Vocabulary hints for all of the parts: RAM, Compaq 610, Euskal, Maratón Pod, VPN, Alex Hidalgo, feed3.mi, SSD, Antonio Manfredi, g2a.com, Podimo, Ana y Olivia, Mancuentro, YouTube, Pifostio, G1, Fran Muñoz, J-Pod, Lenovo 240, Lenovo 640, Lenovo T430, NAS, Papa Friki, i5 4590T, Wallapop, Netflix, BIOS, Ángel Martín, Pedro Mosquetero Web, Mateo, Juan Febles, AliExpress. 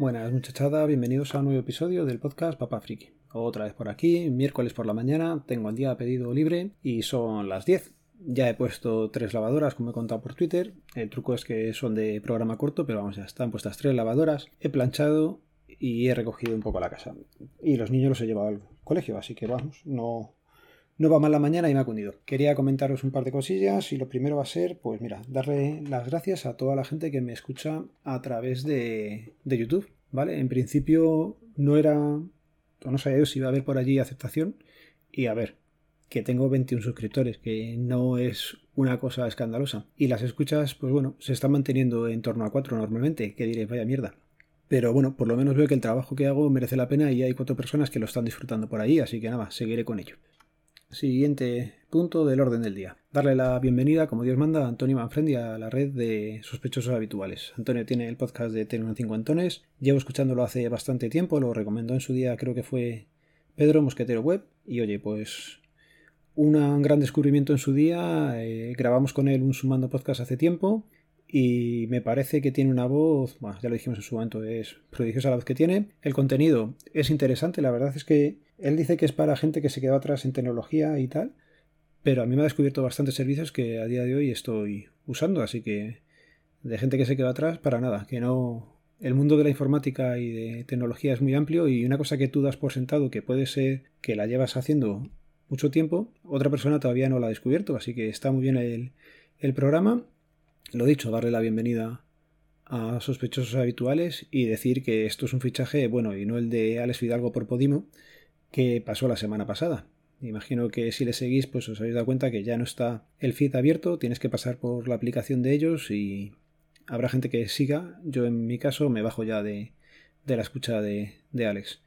Buenas muchachada, bienvenidos a un nuevo episodio del podcast Papa Friki. Otra vez por aquí, miércoles por la mañana, tengo el día a pedido libre y son las 10. Ya he puesto 3 lavadoras, como he contado por Twitter. El truco es que son de programa corto, pero vamos, ya están puestas 3 lavadoras. He planchado y he recogido un poco la casa. Y los niños los he llevado al colegio, así que vamos, no va mal la mañana y me ha cundido. Quería comentaros un par de cosillas y lo primero va a ser, pues mira, darle las gracias a toda la gente que me escucha a través de YouTube. ¿Vale? En principio no sabía si iba a haber por allí aceptación y a ver, que tengo 21 suscriptores, que no es una cosa escandalosa. Y las escuchas, pues bueno, se están manteniendo en torno a 4 normalmente, que diréis, vaya mierda. Pero bueno, por lo menos veo que el trabajo que hago merece la pena y hay 4 personas que lo están disfrutando por allí, así que nada, seguiré con ello. Siguiente punto del orden del día. Darle la bienvenida, como Dios manda, a Antonio Manfredi a la red de sospechosos habituales. Antonio tiene el podcast de Tele 50 Antones. Llevo escuchándolo hace bastante tiempo, lo recomendó en su día, creo que fue Pedro Mosquetero Web. Y oye, pues un gran descubrimiento en su día. Grabamos con él un Sumando Podcast hace tiempo y me parece que tiene una voz, ya lo dijimos en su momento, es prodigiosa la voz que tiene. El contenido es interesante, la verdad es que él dice que es para gente que se quedó atrás en tecnología y tal, pero a mí me ha descubierto bastantes servicios que a día de hoy estoy usando, así que de gente que se quedó atrás, para nada, que no. El mundo de la informática y de tecnología es muy amplio y una cosa que tú das por sentado que puede ser que la llevas haciendo mucho tiempo, otra persona todavía no la ha descubierto, así que está muy bien el programa. Lo dicho, darle la bienvenida a sospechosos habituales y decir que esto es un fichaje bueno y no el de Alex Hidalgo por Podimo, que pasó la semana pasada. Imagino que si le seguís, pues os habéis dado cuenta que ya no está el feed abierto, tienes que pasar por la aplicación de ellos y habrá gente que siga. Yo en mi caso me bajo ya de la escucha de Alex.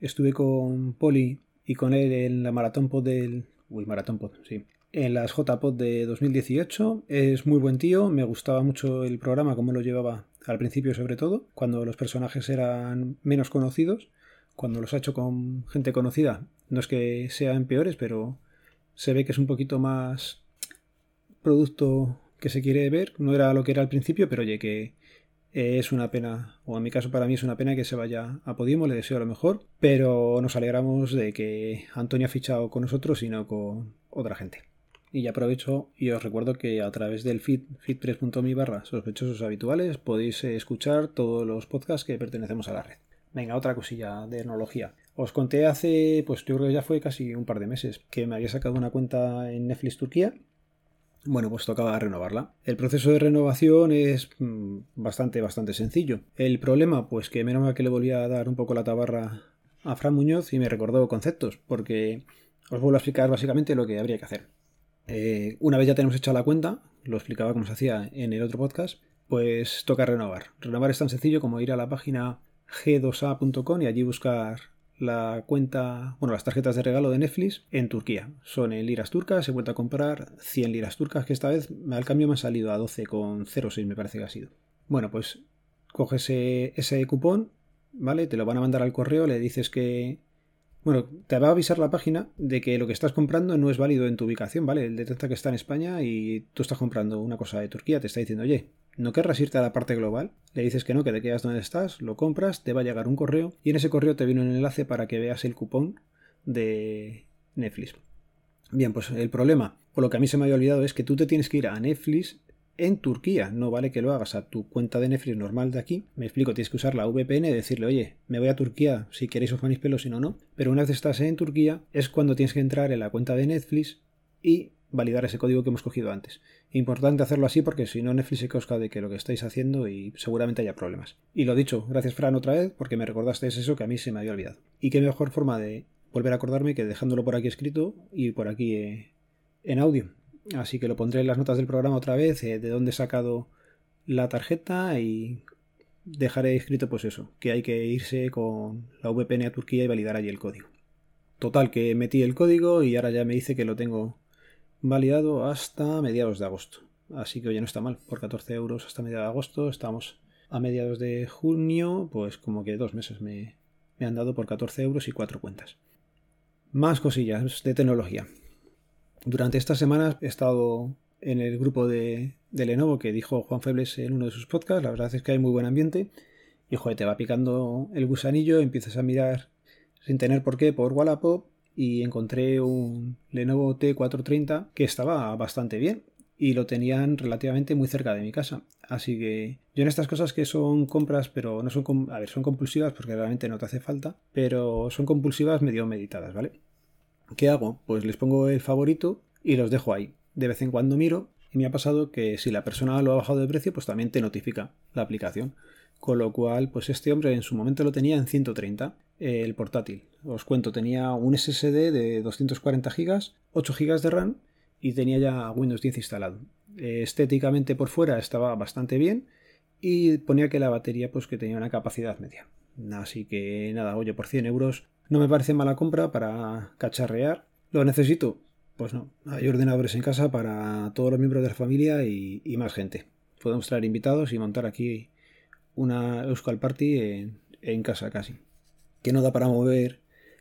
Estuve con Poli y con él en la Maratón Pod sí. En las J-Pod de 2018. Es muy buen tío, me gustaba mucho el programa, como lo llevaba al principio sobre todo, cuando los personajes eran menos conocidos. Cuando los ha hecho con gente conocida, no es que sean peores, pero se ve que es un poquito más producto que se quiere ver. No era lo que era al principio, pero oye, que es una pena, o en mi caso para mí es una pena que se vaya a Podimo, le deseo lo mejor, pero nos alegramos de que Antonio ha fichado con nosotros y no con otra gente. Y ya aprovecho y os recuerdo que a través del feed, feed3.mi /sospechosos habituales, podéis escuchar todos los podcasts que pertenecemos a la red. Venga, otra cosilla de tecnología. Os conté hace, pues yo creo que ya fue casi un par de meses, que me había sacado una cuenta en Netflix Turquía. Bueno, pues tocaba renovarla. El proceso de renovación es bastante sencillo. El problema, pues que menos mal que le volví a dar un poco la tabarra a Fran Muñoz y me recordó conceptos, porque os vuelvo a explicar básicamente lo que habría que hacer. Una vez ya tenemos hecha la cuenta, lo explicaba cómo se hacía en el otro podcast, pues toca renovar. Renovar es tan sencillo como ir a la página g2a.com y allí buscar la cuenta, bueno, las tarjetas de regalo de Netflix en Turquía. Son en liras turcas, se vuelve a comprar 100 liras turcas, que esta vez al cambio me han salido a 12,06, me parece que ha sido. Bueno, pues coges ese cupón, ¿vale? Te lo van a mandar al correo, le dices que... Bueno, te va a avisar la página de que lo que estás comprando no es válido en tu ubicación, ¿vale? Él detecta que está en España y tú estás comprando una cosa de Turquía, te está diciendo, oye, ¿no querrás irte a la parte global? Le dices que no, que te quedas donde estás, lo compras, te va a llegar un correo y en ese correo te viene un enlace para que veas el cupón de Netflix. Bien, pues el problema, o lo que a mí se me había olvidado, es que tú te tienes que ir a Netflix en Turquía. No vale que lo hagas a tu cuenta de Netflix normal de aquí. Me explico, tienes que usar la VPN y decirle, oye, me voy a Turquía, si queréis os ponéis pelos, si no, no. Pero una vez estás en Turquía es cuando tienes que entrar en la cuenta de Netflix y validar ese código que hemos cogido antes. Importante hacerlo así porque si no Netflix se cosca de que lo que estáis haciendo y seguramente haya problemas. Y lo dicho, gracias Fran otra vez porque me recordasteis eso que a mí se me había olvidado. Y qué mejor forma de volver a acordarme que dejándolo por aquí escrito y por aquí en audio. Así que lo pondré en las notas del programa otra vez, de dónde he sacado la tarjeta y dejaré escrito pues eso, que hay que irse con la VPN a Turquía y validar allí el código. Total, que metí el código y ahora ya me dice que lo tengo validado hasta mediados de agosto. Así que oye, no está mal, por 14€ hasta mediados de agosto, estamos a mediados de junio, pues como que 2 meses me han dado por 14€ y 4 cuentas. Más cosillas de tecnología. Durante estas semanas he estado en el grupo de Lenovo que dijo Juan Febles en uno de sus podcasts. La verdad es que hay muy buen ambiente y joder, te va picando el gusanillo, empiezas a mirar sin tener por qué por Wallapop y encontré un Lenovo T430 que estaba bastante bien y lo tenían relativamente muy cerca de mi casa. Así que yo en estas cosas que son compras, pero no son, a ver, son compulsivas porque realmente no te hace falta, pero son compulsivas medio meditadas, ¿vale? ¿Qué hago? Pues les pongo el favorito y los dejo ahí. De vez en cuando miro y me ha pasado que si la persona lo ha bajado de precio, pues también te notifica la aplicación. Con lo cual, pues este hombre en su momento lo tenía en 130, el portátil. Os cuento, tenía un SSD de 240 GB, 8 GB de RAM y tenía ya Windows 10 instalado. Estéticamente por fuera estaba bastante bien y ponía que la batería pues que tenía una capacidad media. Así que nada, oye, por 100 euros no me parece mala compra para cacharrear. ¿Lo necesito? Pues no, hay ordenadores en casa para todos los miembros de la familia y más gente. Podemos traer invitados y montar aquí una Euskal Party en casa casi. ¿Que no da para mover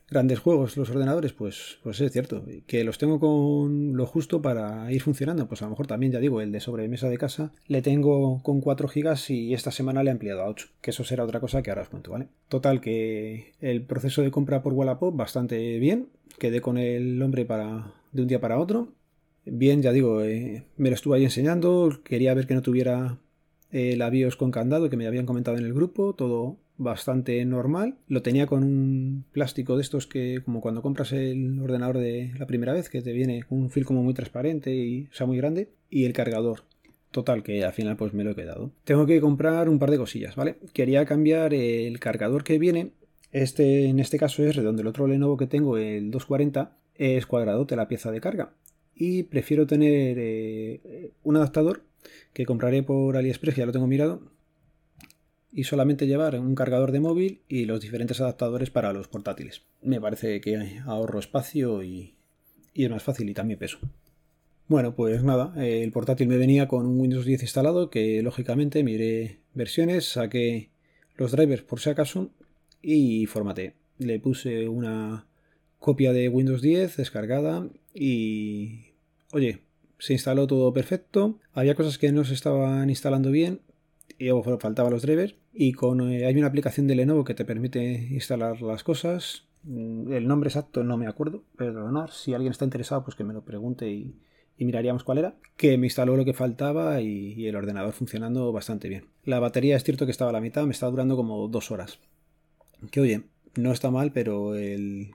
grandes juegos los ordenadores? Pues es cierto, que los tengo con lo justo para ir funcionando. Pues a lo mejor también, ya digo, el de sobremesa de casa le tengo con 4 GB y esta semana le he ampliado a 8, que eso será otra cosa que ahora os cuento, ¿vale? Total, que el proceso de compra por Wallapop bastante bien, quedé con el hombre de un día para otro. Bien, ya digo, me lo estuvo ahí enseñando, quería ver que no tuviera la BIOS con candado, que me habían comentado en el grupo, todo bastante normal. Lo tenía con un plástico de estos que, como cuando compras el ordenador de la primera vez, que te viene un film como muy transparente y, o sea, muy grande, y el cargador. Total, que al final pues me lo he quedado. Tengo que comprar un par de cosillas, ¿vale? Quería cambiar el cargador que viene. Este en este caso es redondo, el otro Lenovo que tengo, el 240, es cuadradote la pieza de carga. Y prefiero tener un adaptador que compraré por AliExpress, ya lo tengo mirado, y solamente llevar un cargador de móvil y los diferentes adaptadores para los portátiles. Me parece que ahorro espacio y es más fácil y también peso. Bueno, pues nada, el portátil me venía con un Windows 10 instalado, que lógicamente miré versiones, saqué los drivers por si acaso y formateé. Le puse una copia de Windows 10 descargada y, oye, se instaló todo perfecto. Había cosas que no se estaban instalando bien y faltaban los drivers. Y hay una aplicación de Lenovo que te permite instalar las cosas. El nombre exacto no me acuerdo, perdonad. Si alguien está interesado, pues que me lo pregunte y miraríamos cuál era. Que me instaló lo que faltaba y el ordenador funcionando bastante bien. La batería, es cierto que estaba a la mitad, me está durando como 2 horas. Que oye, no está mal, pero el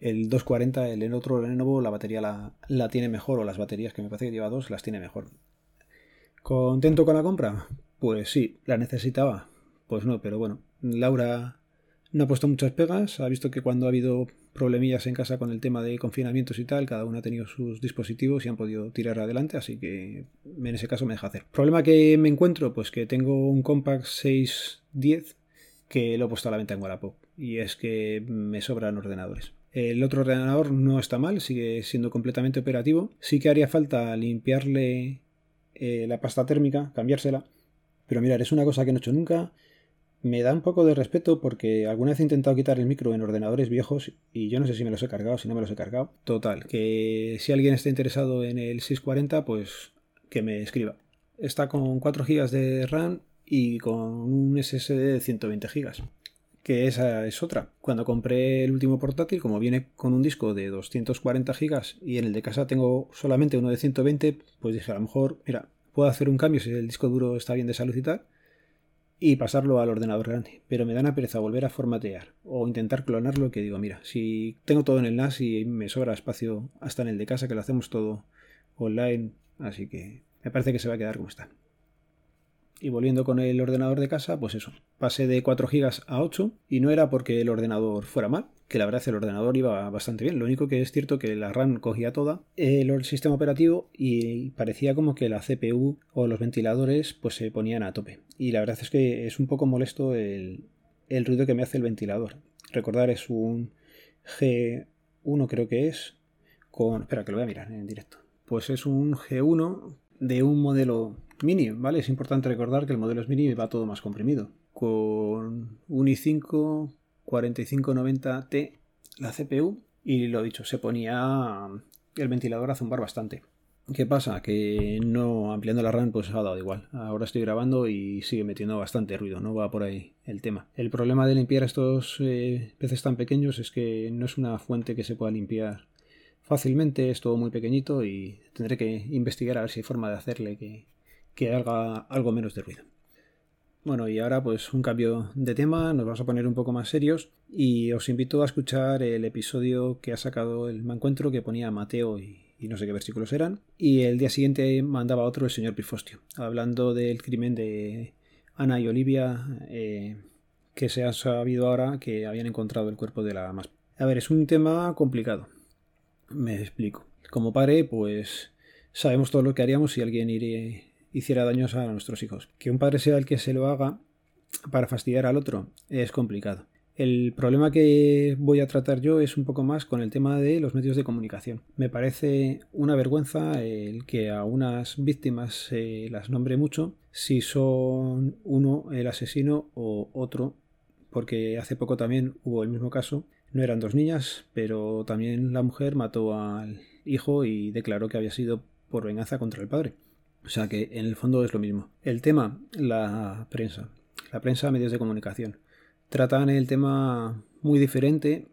240, el otro Lenovo, la batería la tiene mejor, o las baterías, que me parece que lleva 2, las tiene mejor. ¿Contento con la compra? Pues sí, ¿la necesitaba? Pues no, pero bueno, Laura no ha puesto muchas pegas, ha visto que cuando ha habido problemillas en casa con el tema de confinamientos y tal, cada uno ha tenido sus dispositivos y han podido tirar adelante, así que en ese caso me deja hacer. ¿Problema que me encuentro? Pues que tengo un Compaq 610 que lo he puesto a la venta en Wallapop, y es que me sobran ordenadores. El otro ordenador no está mal, sigue siendo completamente operativo. Sí que haría falta limpiarle la pasta térmica, cambiársela. Pero mirad, es una cosa que no he hecho nunca. Me da un poco de respeto porque alguna vez he intentado quitar el micro en ordenadores viejos y yo no sé si me los he cargado, si no me los he cargado. Total, que si alguien está interesado en el 640, pues que me escriba. Está con 4 GB de RAM y con un SSD de 120 GB. Que esa es otra. Cuando compré el último portátil, como viene con un disco de 240 GB y en el de casa tengo solamente uno de 120, pues dije, a lo mejor, mira, puedo hacer un cambio si el disco duro está bien de salud y tal, y pasarlo al ordenador grande. Pero me da una pereza volver a formatear o intentar clonarlo, que digo, mira, si tengo todo en el NAS y me sobra espacio hasta en el de casa, que lo hacemos todo online, así que me parece que se va a quedar como está. Y volviendo con el ordenador de casa, pues eso, pasé de 4 GB a 8 y no era porque el ordenador fuera mal, que la verdad es que el ordenador iba bastante bien, lo único que es cierto que la RAM cogía toda el sistema operativo y parecía como que la CPU o los ventiladores pues se ponían a tope, y la verdad es que es un poco molesto el ruido que me hace el ventilador. Recordar, es un G1 creo que es, con... espera que lo voy a mirar en directo, pues es un G1 de un modelo mini, ¿vale? Es importante recordar que el modelo es mini y va todo más comprimido. Con un i5 4590T la CPU y lo dicho, se ponía el ventilador a zumbar bastante. ¿Qué pasa? Que no ampliando la RAM pues ha dado igual. Ahora estoy grabando y sigue metiendo bastante ruido, no va por ahí el tema. El problema de limpiar estos PCs tan pequeños es que no es una fuente que se pueda limpiar fácilmente, es todo muy pequeñito y tendré que investigar a ver si hay forma de hacerle que haga algo menos de ruido. Bueno, y ahora pues un cambio de tema, nos vamos a poner un poco más serios y os invito a escuchar el episodio que ha sacado el Mancuentro que ponía Mateo y no sé qué versículos eran, y el día siguiente mandaba otro el señor Pifostio, hablando del crimen de Ana y Olivia, que se ha sabido ahora que habían encontrado el cuerpo de la más. A ver, es un tema complicado, me explico. Como padre, pues sabemos todo lo que haríamos si alguien hiciera daños a nuestros hijos. Que un padre sea el que se lo haga para fastidiar al otro es complicado. El problema que voy a tratar yo es un poco más con el tema de los medios de comunicación. Me parece una vergüenza el que a unas víctimas se las nombre mucho si son uno el asesino o otro, porque hace poco también hubo el mismo caso. No eran dos niñas, pero también la mujer mató al hijo y declaró que había sido por venganza contra el padre. O sea que en el fondo es lo mismo. El tema, la prensa, medios de comunicación. Tratan el tema muy diferente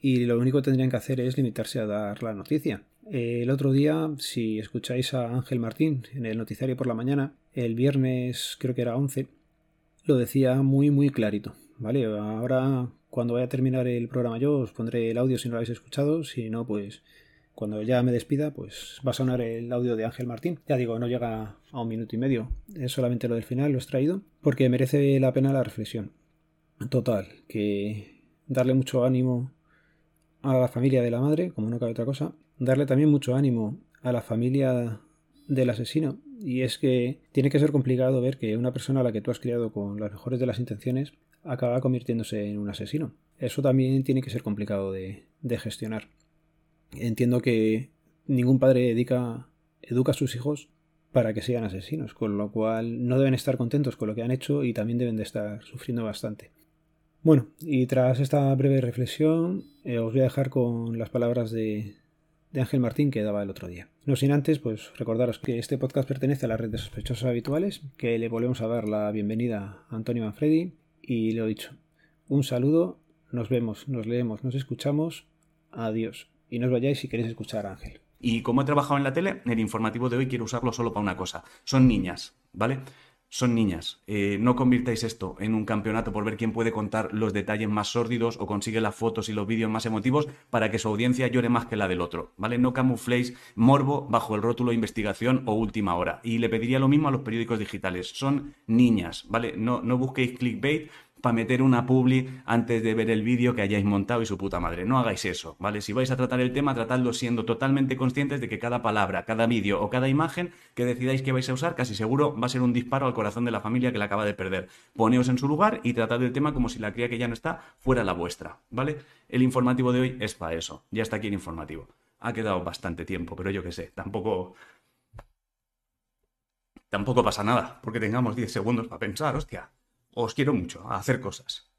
y lo único que tendrían que hacer es limitarse a dar la noticia. El otro día, si escucháis a Ángel Martín en el noticiario por la mañana, el viernes creo que era 11, lo decía muy muy clarito, ¿vale? Ahora cuando vaya a terminar el programa yo os pondré el audio si no lo habéis escuchado, si no pues cuando ya me despida pues va a sonar el audio de Ángel Martín. Ya digo, no llega a 1 minuto y medio, es solamente lo del final, lo he traído porque merece la pena la reflexión. Total, que darle mucho ánimo a la familia de la madre, como no cabe otra cosa, darle también mucho ánimo a la familia del asesino, y es que tiene que ser complicado ver que una persona a la que tú has criado con las mejores de las intenciones acaba convirtiéndose en un asesino. Eso también tiene que ser complicado de gestionar. Entiendo que ningún padre educa a sus hijos para que sean asesinos, con lo cual no deben estar contentos con lo que han hecho y también deben de estar sufriendo bastante. Bueno, y tras esta breve reflexión os voy a dejar con las palabras de Ángel Martín que daba el otro día. No sin antes, pues recordaros que este podcast pertenece a la red de sospechosos habituales, que le volvemos a dar la bienvenida a Antonio Manfredi, y lo dicho, un saludo, nos vemos, nos leemos, nos escuchamos, adiós, y no os vayáis si queréis escuchar a Ángel. Y como he trabajado en la tele, el informativo de hoy quiero usarlo solo para una cosa, son niñas, ¿vale? Son niñas. No convirtáis esto en un campeonato por ver quién puede contar los detalles más sórdidos o consigue las fotos y los vídeos más emotivos para que su audiencia llore más que la del otro, ¿vale? No camufléis morbo bajo el rótulo de investigación o última hora. Y le pediría lo mismo a los periódicos digitales. Son niñas, ¿vale? No busquéis clickbait para meter una publi antes de ver el vídeo que hayáis montado y su puta madre. No hagáis eso, ¿vale? Si vais a tratar el tema, tratadlo siendo totalmente conscientes de que cada palabra, cada vídeo o cada imagen que decidáis que vais a usar, casi seguro va a ser un disparo al corazón de la familia que la acaba de perder. Poneos en su lugar y tratad el tema como si la cría que ya no está fuera la vuestra, ¿vale? El informativo de hoy es para eso. Ya está aquí el informativo. Ha quedado bastante tiempo, pero yo qué sé, tampoco pasa nada, porque tengamos 10 segundos para pensar, hostia. Os quiero mucho a hacer cosas.